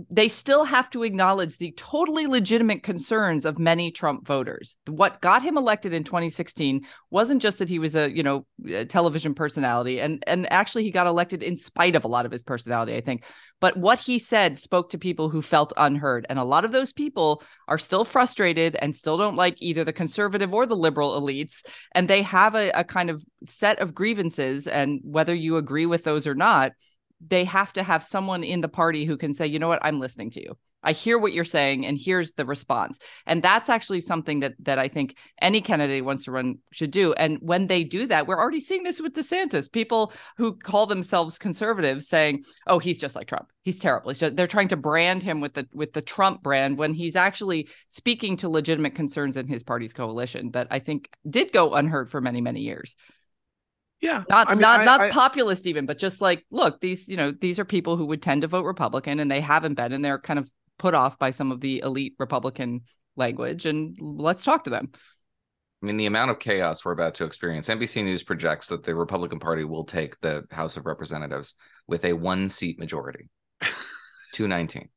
they still have to acknowledge the totally legitimate concerns of many Trump voters. What got him elected in twenty sixteen wasn't just that he was a, you know, a television personality. And, and actually, he got elected in spite of a lot of his personality, I think. But what he said spoke to people who felt unheard. And a lot of those people are still frustrated and still don't like either the conservative or the liberal elites. And they have a, a kind of set of grievances. And whether you agree with those or not, they have to have someone in the party who can say, you know what, I'm listening to you. I hear what you're saying, and here's the response. And that's actually something that that I think any candidate who wants to run should do. And when they do that, we're already seeing this with DeSantis, people who call themselves conservatives saying, oh, he's just like Trump. He's terrible. So they're trying to brand him with the with the Trump brand when he's actually speaking to legitimate concerns in his party's coalition that I think did go unheard for many, many years. Yeah, not I mean, not I, not I, populist even, but just like, look, these, you know, these are people who would tend to vote Republican, and they haven't been, and they're kind of put off by some of the elite Republican language. And let's talk to them. I mean, the amount of chaos we're about to experience. N B C News projects that the Republican Party will take the House of Representatives with a one seat majority, two nineteen.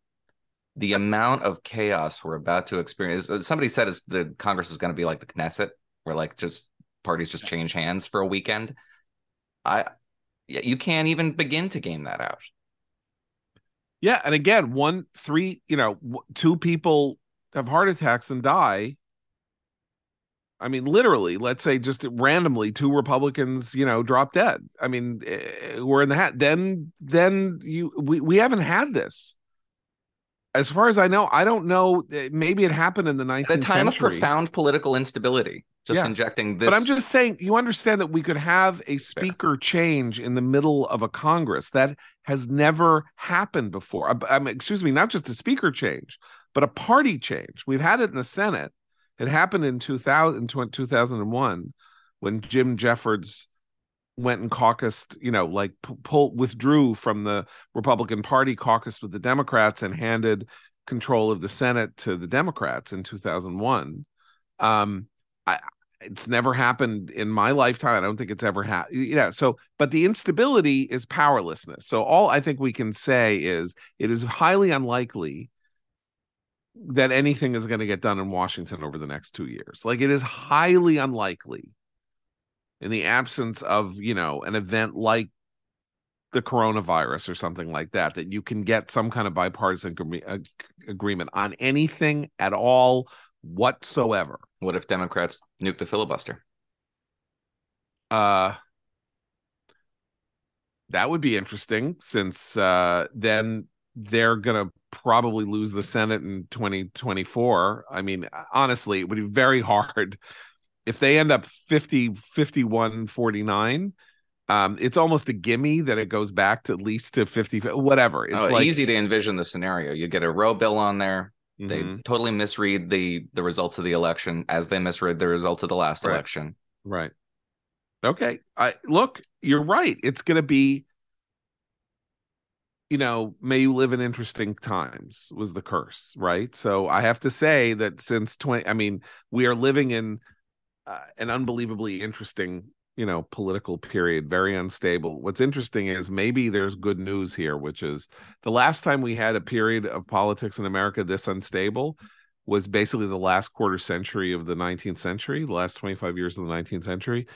The amount of chaos we're about to experience. Somebody said it's, the Congress is going to be like the Knesset, where like just parties just change hands for a weekend. I, you can't even begin to game that out. Yeah, and again, one, three, you know, two people have heart attacks and die. I mean, literally, let's say just randomly, two Republicans, you know, drop dead. I mean, we're in the hat. Then, then you, we, we haven't had this. As far as I know, I don't know. Maybe it happened in the nineteenth century. At a time century. Of profound political instability. Just yeah. injecting this. But I'm just saying, you understand that we could have a speaker yeah. change in the middle of a Congress. That has never happened before. I, I mean, excuse me, not just a speaker change, but a party change. We've had it in the Senate. It happened in two thousand, two thousand one when Jim Jeffords went and caucused, you know, like pull, withdrew from the Republican Party, caucused with the Democrats, and handed control of the Senate to the Democrats in two thousand one. Um, I, It's never happened in my lifetime. I don't think it's ever happened. Yeah. So, but the instability is powerlessness. So all I think we can say is it is highly unlikely that anything is going to get done in Washington over the next two years. Like, it is highly unlikely in the absence of, you know, an event like the coronavirus or something like that, that you can get some kind of bipartisan agreement on anything at all whatsoever. What if Democrats nuke the filibuster? Uh, that would be interesting, since uh, then they're going to probably lose the Senate in twenty twenty-four. I mean, honestly, it would be very hard if they end up fifty, fifty-one, forty-nine. Um, it's almost a gimme that it goes back to at least to fifty, whatever. It's oh, like, easy to envision the scenario. You get a row bill on there. They mm-hmm. totally misread the, the results of the election as they misread the results of the last right. election. Right. Okay. I look, you're right. It's going to be, you know, may you live in interesting times was the curse, right? So I have to say that since twenty, I mean, we are living in uh, an unbelievably interesting, you know, political period, very unstable. What's interesting is maybe there's good news here, which is the last time we had a period of politics in America this unstable was basically the last quarter century of the nineteenth century, the last twenty-five years of the nineteenth century.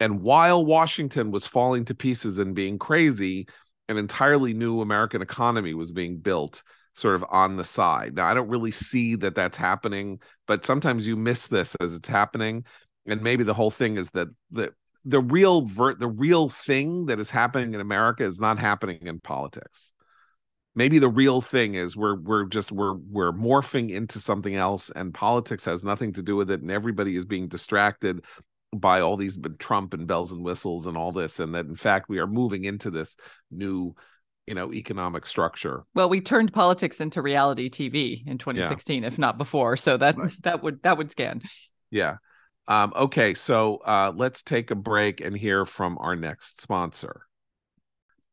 And while Washington was falling to pieces and being crazy, an entirely new American economy was being built sort of on the side. Now, I don't really see that that's happening, but sometimes you miss this as it's happening. And maybe the whole thing is that the The real ver- the real thing that is happening in America is not happening in politics. Maybe the real thing is we're we're just we're we're morphing into something else, and politics has nothing to do with it, and everybody is being distracted by all these Trump and bells and whistles and all this, and that in fact we are moving into this new, you know, economic structure. Well, we turned politics into reality T V in twenty sixteen, yeah. if not before. So that right. that would that would scan. Yeah. Um, okay, so uh, let's take a break and hear from our next sponsor.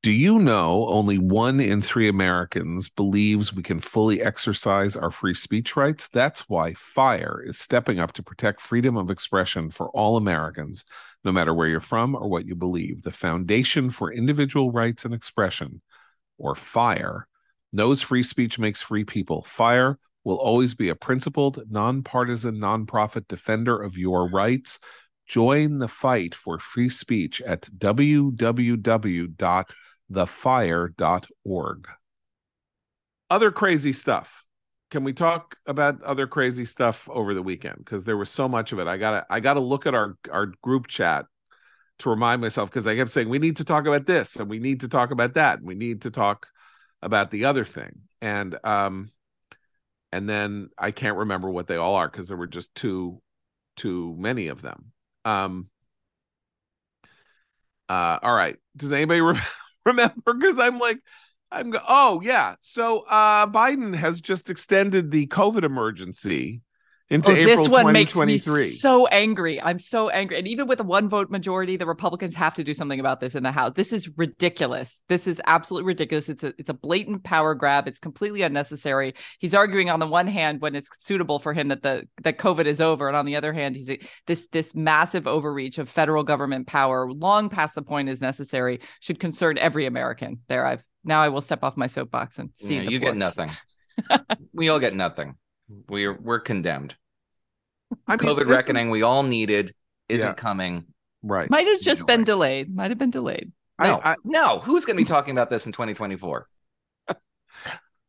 Do you know only one in three Americans believes we can fully exercise our free speech rights? That's why FIRE is stepping up to protect freedom of expression for all Americans, no matter where you're from or what you believe. The Foundation for Individual Rights and Expression, or FIRE, knows free speech makes free people. FIRE will always be a principled, nonpartisan, nonprofit defender of your rights. Join the fight for free speech at w w w dot the fire dot org. Other crazy stuff. Can we talk about other crazy stuff over the weekend? Because there was so much of it. I gotta, I gotta look at our, our group chat to remind myself, because I kept saying, we need to talk about this, and we need to talk about that, and we need to talk about the other thing. And, um, And then I can't remember what they all are, because there were just too, too many of them. Um, uh, all right. Does anybody re- remember? Because I'm like, I'm go- oh, yeah. So uh, Biden has just extended the COVID emergency into oh, April twenty twenty-three. This one twenty twenty-three. Makes me so angry. I'm so angry. And even with a one vote majority, the Republicans have to do something about this in the House. This is ridiculous. This is absolutely ridiculous. It's a, it's a blatant power grab. It's completely unnecessary. He's arguing on the one hand when it's suitable for him that the that COVID is over, and on the other hand, he's a, this this massive overreach of federal government power, long past the point is necessary, should concern every American. There, I've now I will step off my soapbox and see yeah, the you porch. Get nothing. We all get nothing. We're we're condemned. I mean, COVID reckoning is, we all needed isn't yeah. coming. Right. Might have just been delayed. Might have been delayed. No, I, I, no. Who's going to be talking about this in twenty twenty-four?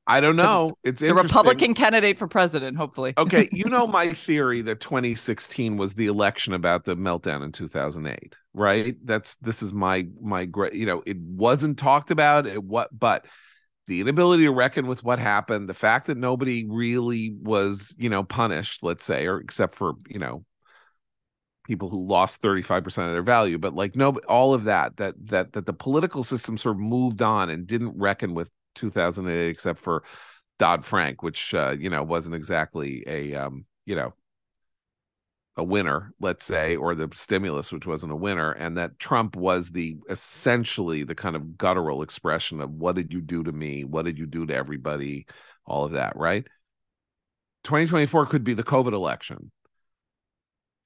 I don't know. It's the Republican candidate for president, hopefully. Okay. You know my theory that twenty sixteen was the election about the meltdown in two thousand eight, right? That's this is my my you know it wasn't talked about. It what but. The inability to reckon with what happened, the fact that nobody really was, you know, punished, let's say, or except for, you know, people who lost thirty-five percent of their value. But like, no, all of that, that, that, that the political system sort of moved on and didn't reckon with two thousand eight, except for Dodd-Frank, which, uh, you know, wasn't exactly a, um, you know, a winner, let's say, or the stimulus, which wasn't a winner, and that Trump was the essentially the kind of guttural expression of what did you do to me, what did you do to everybody, all of that, right? twenty twenty-four could be the COVID election.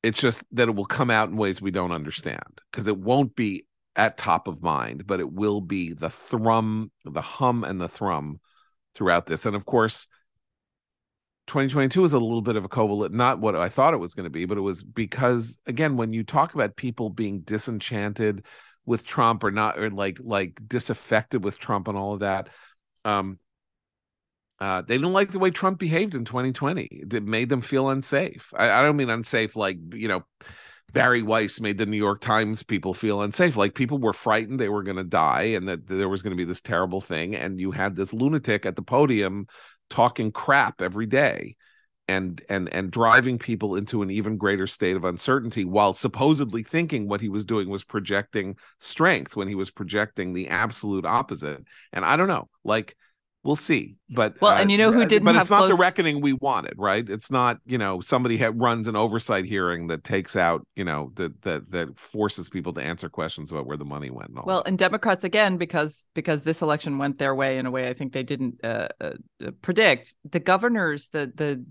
It's just that it will come out in ways we don't understand, because it won't be at top of mind, but it will be the thrum, the hum and the thrum throughout this. And of course, twenty twenty-two is a little bit of a cobalt, not what I thought it was going to be, but it was because, again, when you talk about people being disenchanted with Trump or not, or like, like disaffected with Trump and all of that, um, uh, they didn't like the way Trump behaved in twenty twenty. It made them feel unsafe. I, I don't mean unsafe like, you know, Barry Weiss made the New York Times people feel unsafe. Like, people were frightened they were going to die and that there was going to be this terrible thing. And you had this lunatic at the podium talking crap every day and and and driving people into an even greater state of uncertainty, while supposedly thinking what he was doing was projecting strength when he was projecting the absolute opposite. And I don't know, like, we'll see. But well, uh, and you know who didn't. But have it's not close... the reckoning we wanted, right? It's not, you know, somebody had, runs an oversight hearing that takes out, you know, that that that forces people to answer questions about where the money went. And all well, that. And Democrats again, because because this election went their way in a way I think they didn't uh, uh, predict. The governors, the the.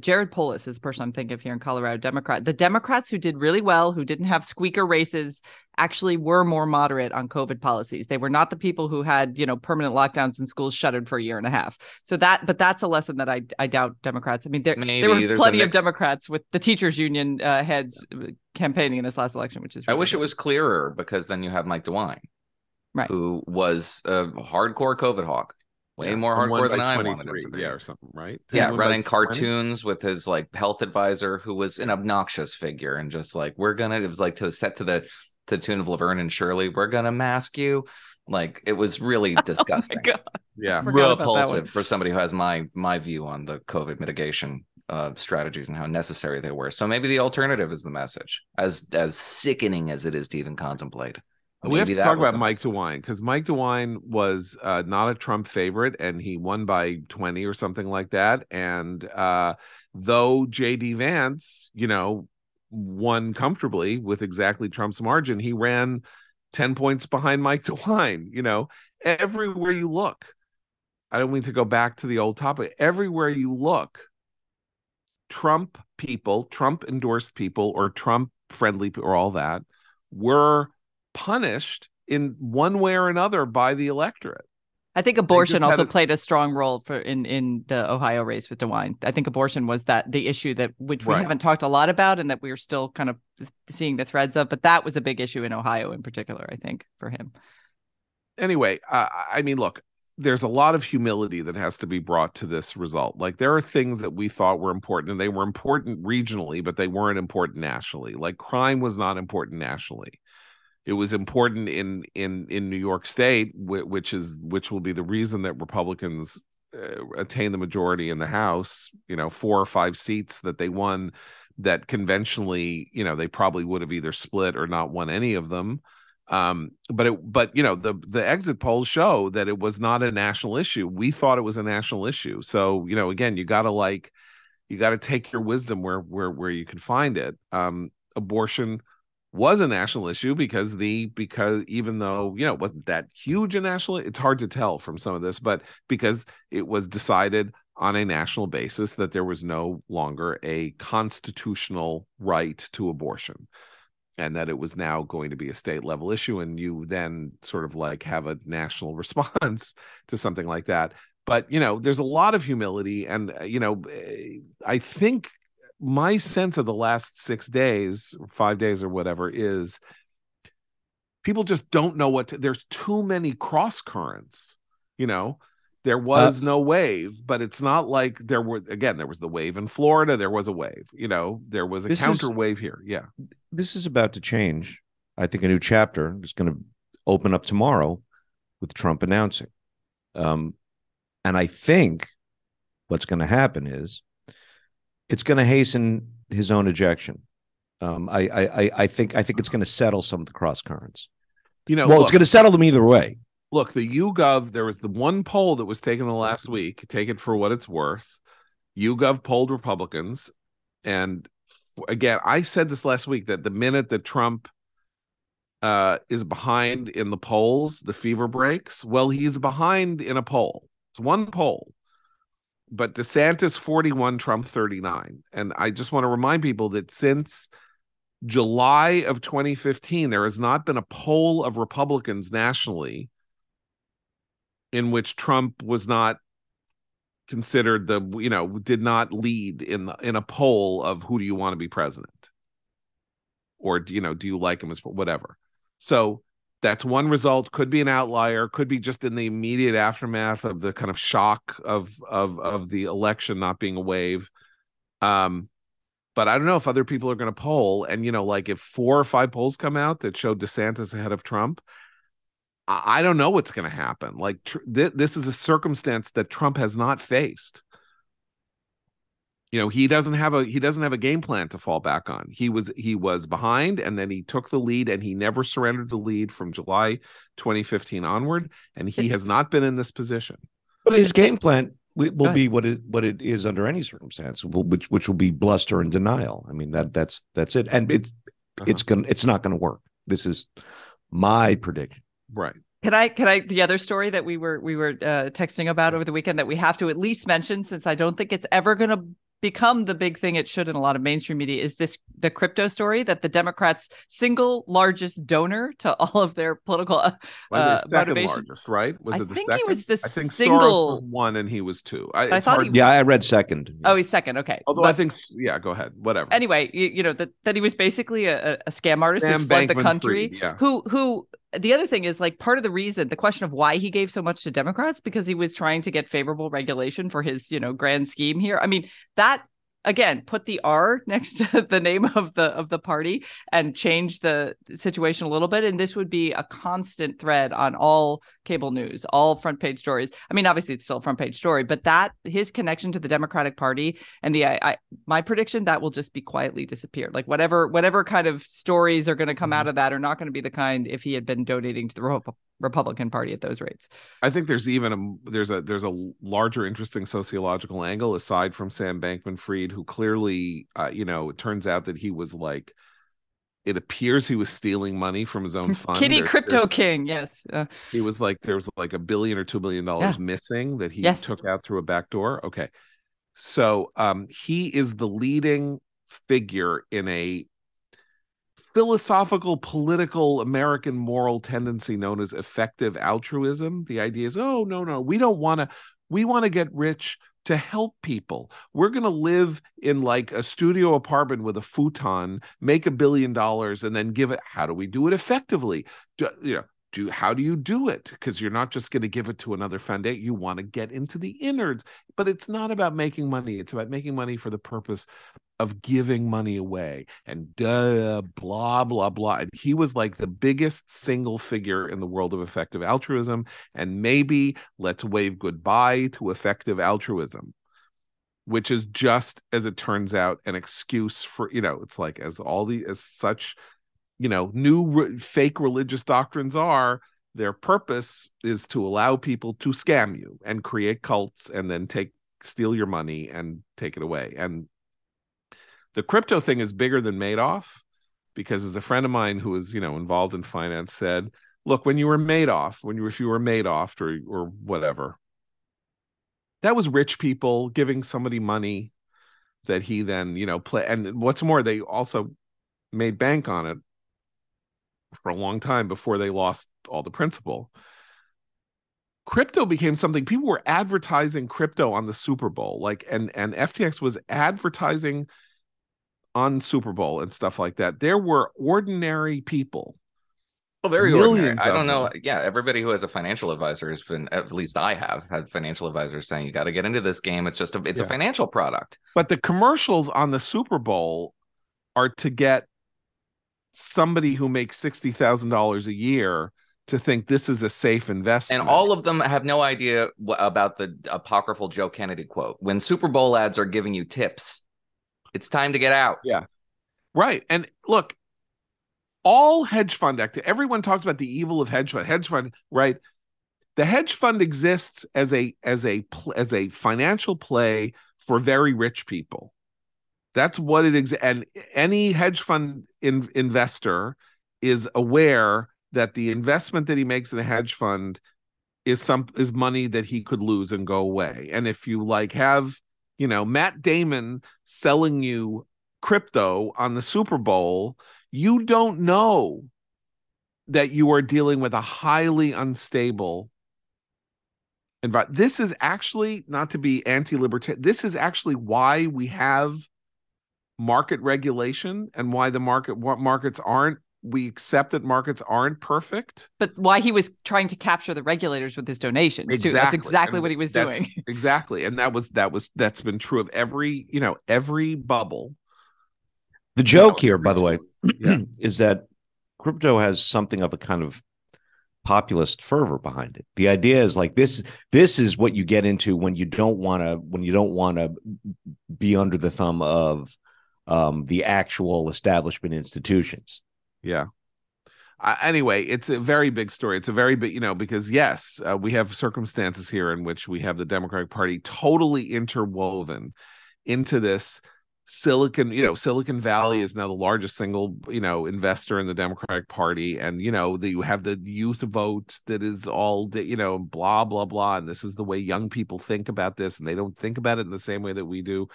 Jared Polis is the person I'm thinking of here in Colorado, Democrat. The Democrats who did really well, who didn't have squeaker races, actually were more moderate on COVID policies. They were not the people who had, you know, permanent lockdowns and schools shuttered for a year and a half. So that, but that's a lesson that I I doubt Democrats. I mean, there, Maybe, there were plenty of Democrats with the teachers union uh, heads campaigning in this last election, which is ridiculous. I wish it was clearer, because then you have Mike DeWine, right, who was a hardcore COVID hawk. Way yeah, more hardcore than I wanted it to be. Yeah, or something, right? Yeah, running cartoons with his like health advisor, who was an obnoxious figure, and just like, we're gonna, it was like to set to the to the tune of Laverne and Shirley, we're gonna mask you. Like, it was really disgusting. Oh yeah, repulsive for somebody who has my my view on the COVID mitigation uh, strategies and how necessary they were. So maybe the alternative is the message, as as sickening as it is to even contemplate. Maybe we have to talk about Mike DeWine, because Mike DeWine was uh, not a Trump favorite, and he won by twenty or something like that. And uh, though J D Vance, you know, won comfortably with exactly Trump's margin, he ran ten points behind Mike DeWine. You know, everywhere you look, I don't mean to go back to the old topic. Everywhere you look, Trump people, Trump endorsed people, or Trump friendly, or all that, were punished in one way or another by the electorate. I think abortion also a... played a strong role for in, in the Ohio race with DeWine. I think abortion was that the issue that which we right. haven't talked a lot about, and that we're still kind of seeing the threads of. But that was a big issue in Ohio in particular, I think, for him. Anyway, uh, I mean, look, there's a lot of humility that has to be brought to this result. Like, there are things that we thought were important, and they were important regionally, but they weren't important nationally. Like, crime was not important nationally. It was important in in in New York State, which is which will be the reason that Republicans uh, attain the majority in the House. You know, four or five seats that they won that conventionally, you know, they probably would have either split or not won any of them. Um, but it, but you know, the the exit polls show that it was not a national issue. We thought it was a national issue. So, you know, again, you got to like, you got to take your wisdom where where where you can find it. Um, abortion was a national issue because the because even though, you know, it wasn't that huge a national, it's hard to tell from some of this, but because it was decided on a national basis that there was no longer a constitutional right to abortion, and that it was now going to be a state level issue. And you then sort of like have a national response to something like that. But, you know, there's a lot of humility. And, you know, I think my sense of the last six days, five days or whatever, is people just don't know what to, there's too many cross currents. You know, there was uh, no wave, but it's not like there were, again, there was the wave in Florida. There was a wave, you know, there was a counter wave here. Yeah. This is about to change. I think a new chapter is going to open up tomorrow with Trump announcing. Um, and I think what's going to happen is, it's going to hasten his own ejection. Um, I, I, I think I think it's going to settle some of the cross currents. You know, well, look, it's going to settle them either way. Look, the YouGov, there was the one poll that was taken the last week. Take it for what it's worth. YouGov polled Republicans, and again, I said this last week that the minute that Trump uh, is behind in the polls, the fever breaks. Well, he's behind in a poll. It's one poll. But DeSantis forty-one, Trump thirty-nine. And I just want to remind people that since July of twenty fifteen, there has not been a poll of Republicans nationally in which Trump was not considered the, you know, did not lead in the, in a poll of who do you want to be president? Or, you know, do you like him as whatever? So that's one result. Could be an outlier, could be just in the immediate aftermath of the kind of shock of, of, of the election not being a wave. Um, But I don't know if other people are going to poll. And, you know, like if four or five polls come out that show DeSantis ahead of Trump, I, I don't know what's going to happen. Like tr- th- this is a circumstance that Trump has not faced. You know, he doesn't have a he doesn't have a game plan to fall back on. He was he was behind, and then he took the lead, and he never surrendered the lead from July twenty fifteen onward. And he has not been in this position. But his game plan will be what it what it is under any circumstance, which which will be bluster and denial. I mean that that's that's it, and it's uh-huh. it's gonna it's not gonna work. This is my prediction. Right? Can I can I the other story that we were we were uh, texting about over the weekend that we have to at least mention, since I don't think it's ever gonna become the big thing it should in a lot of mainstream media, is this the crypto story that the Democrats' single largest donor to all of their political uh, well, the second motivation. largest, right? Was I it the think second? He was the I think single... Soros was one and he was two. I, I thought hard... he... Yeah, I read second. Yeah. Oh, he's second. Okay. Although but... I think, yeah, go ahead. Whatever. Anyway, you, you know, that, that he was basically a, a scam artist Sam who fled the country. Free, yeah. Who, who, the other thing is, like, part of the reason, the question of why he gave so much to Democrats, because he was trying to get favorable regulation for his, you know, grand scheme here. I mean, that, again, put the R next to the name of the of the party and change the situation a little bit. And this would be a constant thread on all cable news, all front page stories. I mean, obviously, it's still a front page story, but that his connection to the Democratic Party and the I, I my prediction that will just be quietly disappeared. Like whatever whatever kind of stories are going to come mm-hmm. out of that are not going to be the kind if he had been donating to the Re- Republican Party at those rates. I think there's even a there's a there's a larger, interesting sociological angle aside from Sam Bankman-Fried, who clearly, uh, you know, it turns out that he was like, it appears he was stealing money from his own fund. Kitty there's, Crypto there's, King, yes. Uh, he was like, there was like a billion or two billion dollars yeah. missing that he yes. took out through a back door. Okay. So um, he is the leading figure in a philosophical, political, American moral tendency known as effective altruism. The idea is, oh, no, no, we don't want to, we want to get rich to help people. We're going to live in like a studio apartment with a futon, make a billion dollars, and then give it. How do we do it effectively? Do, you know, do how do you do it? Because you're not just going to give it to another foundation. You want to get into the innards. But it's not about making money. It's about making money for the purpose of giving money away. And duh, blah, blah, blah. And he was like the biggest single figure in the world of effective altruism. And maybe let's wave goodbye to effective altruism, which is just, as it turns out, an excuse for, you know, it's like as all the, as such, you know, new re- fake religious doctrines are, their purpose is to allow people to scam you and create cults and then take, steal your money and take it away. And the crypto thing is bigger than Madoff, because as a friend of mine who was, you know, involved in finance said, look, when you were Madoff, when you if you were Madoff or or whatever, that was rich people giving somebody money that he then, you know, play. And what's more, they also made bank on it for a long time before they lost all the principal. Crypto became something people were advertising crypto on the Super Bowl, like and and F T X was advertising on Super Bowl and stuff like that. There were ordinary people. Oh, very ordinary. I don't know. Yeah, everybody who has a financial advisor has been, at least I have, had financial advisors saying, you got to get into this game. It's just a, it's yeah. a financial product. But the commercials on the Super Bowl are to get somebody who makes sixty thousand dollars a year to think this is a safe investment. And all of them have no idea w- about the apocryphal Joe Kennedy quote. When Super Bowl ads are giving you tips, it's time to get out. Yeah, right. And look, all hedge fund activity, everyone talks about the evil of hedge fund, hedge fund, right? The hedge fund exists as a as a as a financial play for very rich people. That's what it is. And any hedge fund in, investor is aware that the investment that he makes in a hedge fund is some is money that he could lose and go away. And if you like have, you know, Matt Damon selling you crypto on the Super Bowl, you don't know that you are dealing with a highly unstable environment. This is actually, not to be anti-libertarian, this is actually why we have market regulation and why the market what markets aren't, we accept that markets aren't perfect. But why he was trying to capture the regulators with his donations, exactly. too. That's exactly and what he was doing. Exactly. And that was that was that's been true of every, you know, every bubble. The joke you know, here, by the way, yeah. is that crypto has something of a kind of populist fervor behind it. The idea is like this this is what you get into when you don't want to when you don't want to be under the thumb of um, the actual establishment institutions. Yeah. Uh, anyway, it's a very big story. It's a very big, you know, because, yes, uh, we have circumstances here in which we have the Democratic Party totally interwoven into this Silicon, you know, Silicon Valley is now the largest single, you know, investor in the Democratic Party. And, you know, the, you have the youth vote that is all, you know, blah, blah, blah. And this is the way young people think about this. And they don't think about it in the same way that we do.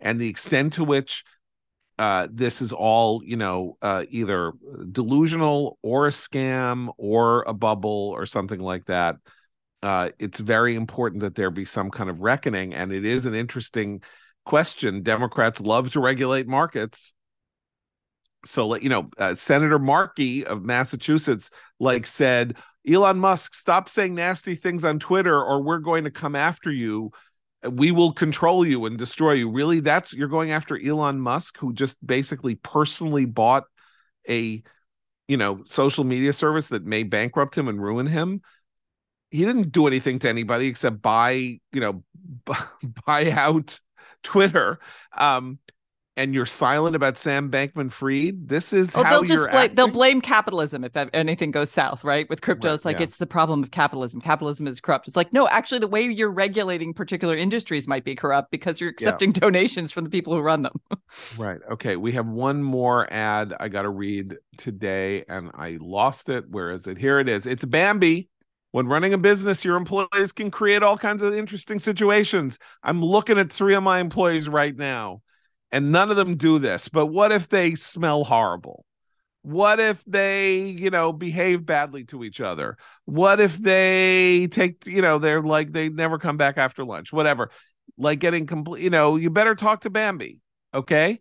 And the extent to which Uh, this is all, you know, uh, either delusional or a scam or a bubble or something like that. Uh, it's very important that there be some kind of reckoning. And it is an interesting question. Democrats love to regulate markets. So, let you know, uh, Senator Markey of Massachusetts, like said, Elon Musk, stop saying nasty things on Twitter or we're going to come after you. We will control you and destroy you. Really, that's you're going after Elon Musk, who just basically personally bought a, you know, social media service that may bankrupt him and ruin him. He didn't do anything to anybody except buy, you know, b- buy out Twitter. Um, and you're silent about Sam Bankman-Fried. This is oh, how they'll you're. Just bl- they'll blame capitalism if anything goes south, right? With crypto, right, it's like yeah. it's the problem of capitalism. Capitalism is corrupt. It's like no, actually, the way you're regulating particular industries might be corrupt because you're accepting yeah. donations from the people who run them. Right. Okay. We have one more ad I got to read today, and I lost it. Where is it? Here it is. It's Bambee. When running a business, your employees can create all kinds of interesting situations. I'm looking at three of my employees right now. And none of them do this. But what if they smell horrible? What if they, you know, behave badly to each other? What if they take, you know, they're like, they never come back after lunch, whatever. Like getting complete, you know, you better talk to Bambee, okay?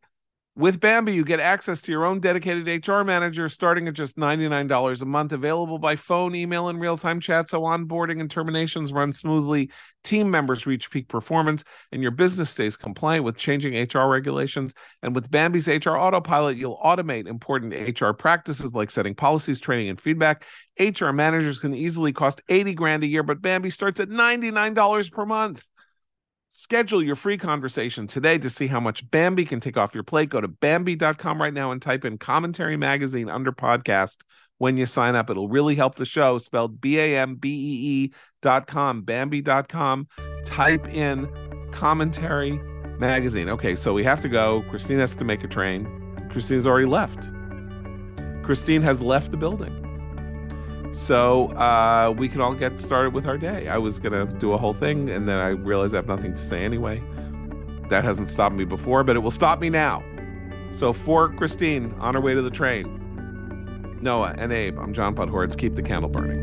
With Bambee, you get access to your own dedicated H R manager starting at just ninety-nine dollars a month, available by phone, email, and real-time chat, so onboarding and terminations run smoothly, team members reach peak performance, and your business stays compliant with changing H R regulations. And with Bambee's H R Autopilot, you'll automate important H R practices like setting policies, training, and feedback. H R managers can easily cost eighty grand a year, but Bambee starts at ninety-nine dollars per month. Schedule your free conversation today to see how much Bambee can take off your plate. Go to Bambee dot com right now and type in Commentary Magazine under podcast when you sign up. It'll really help the show, spelled B A M B E E dot com, Bambee dot com. Type in Commentary Magazine. Okay, so we have to go. Christine has to make a train. Christine's already left. Christine has left the building. So uh, we can all get started with our day. I was going to do a whole thing, and then I realized I have nothing to say anyway. That hasn't stopped me before, but it will stop me now. So for Christine, on her way to the train, Noah and Abe, I'm John Podhoretz. Keep the candle burning.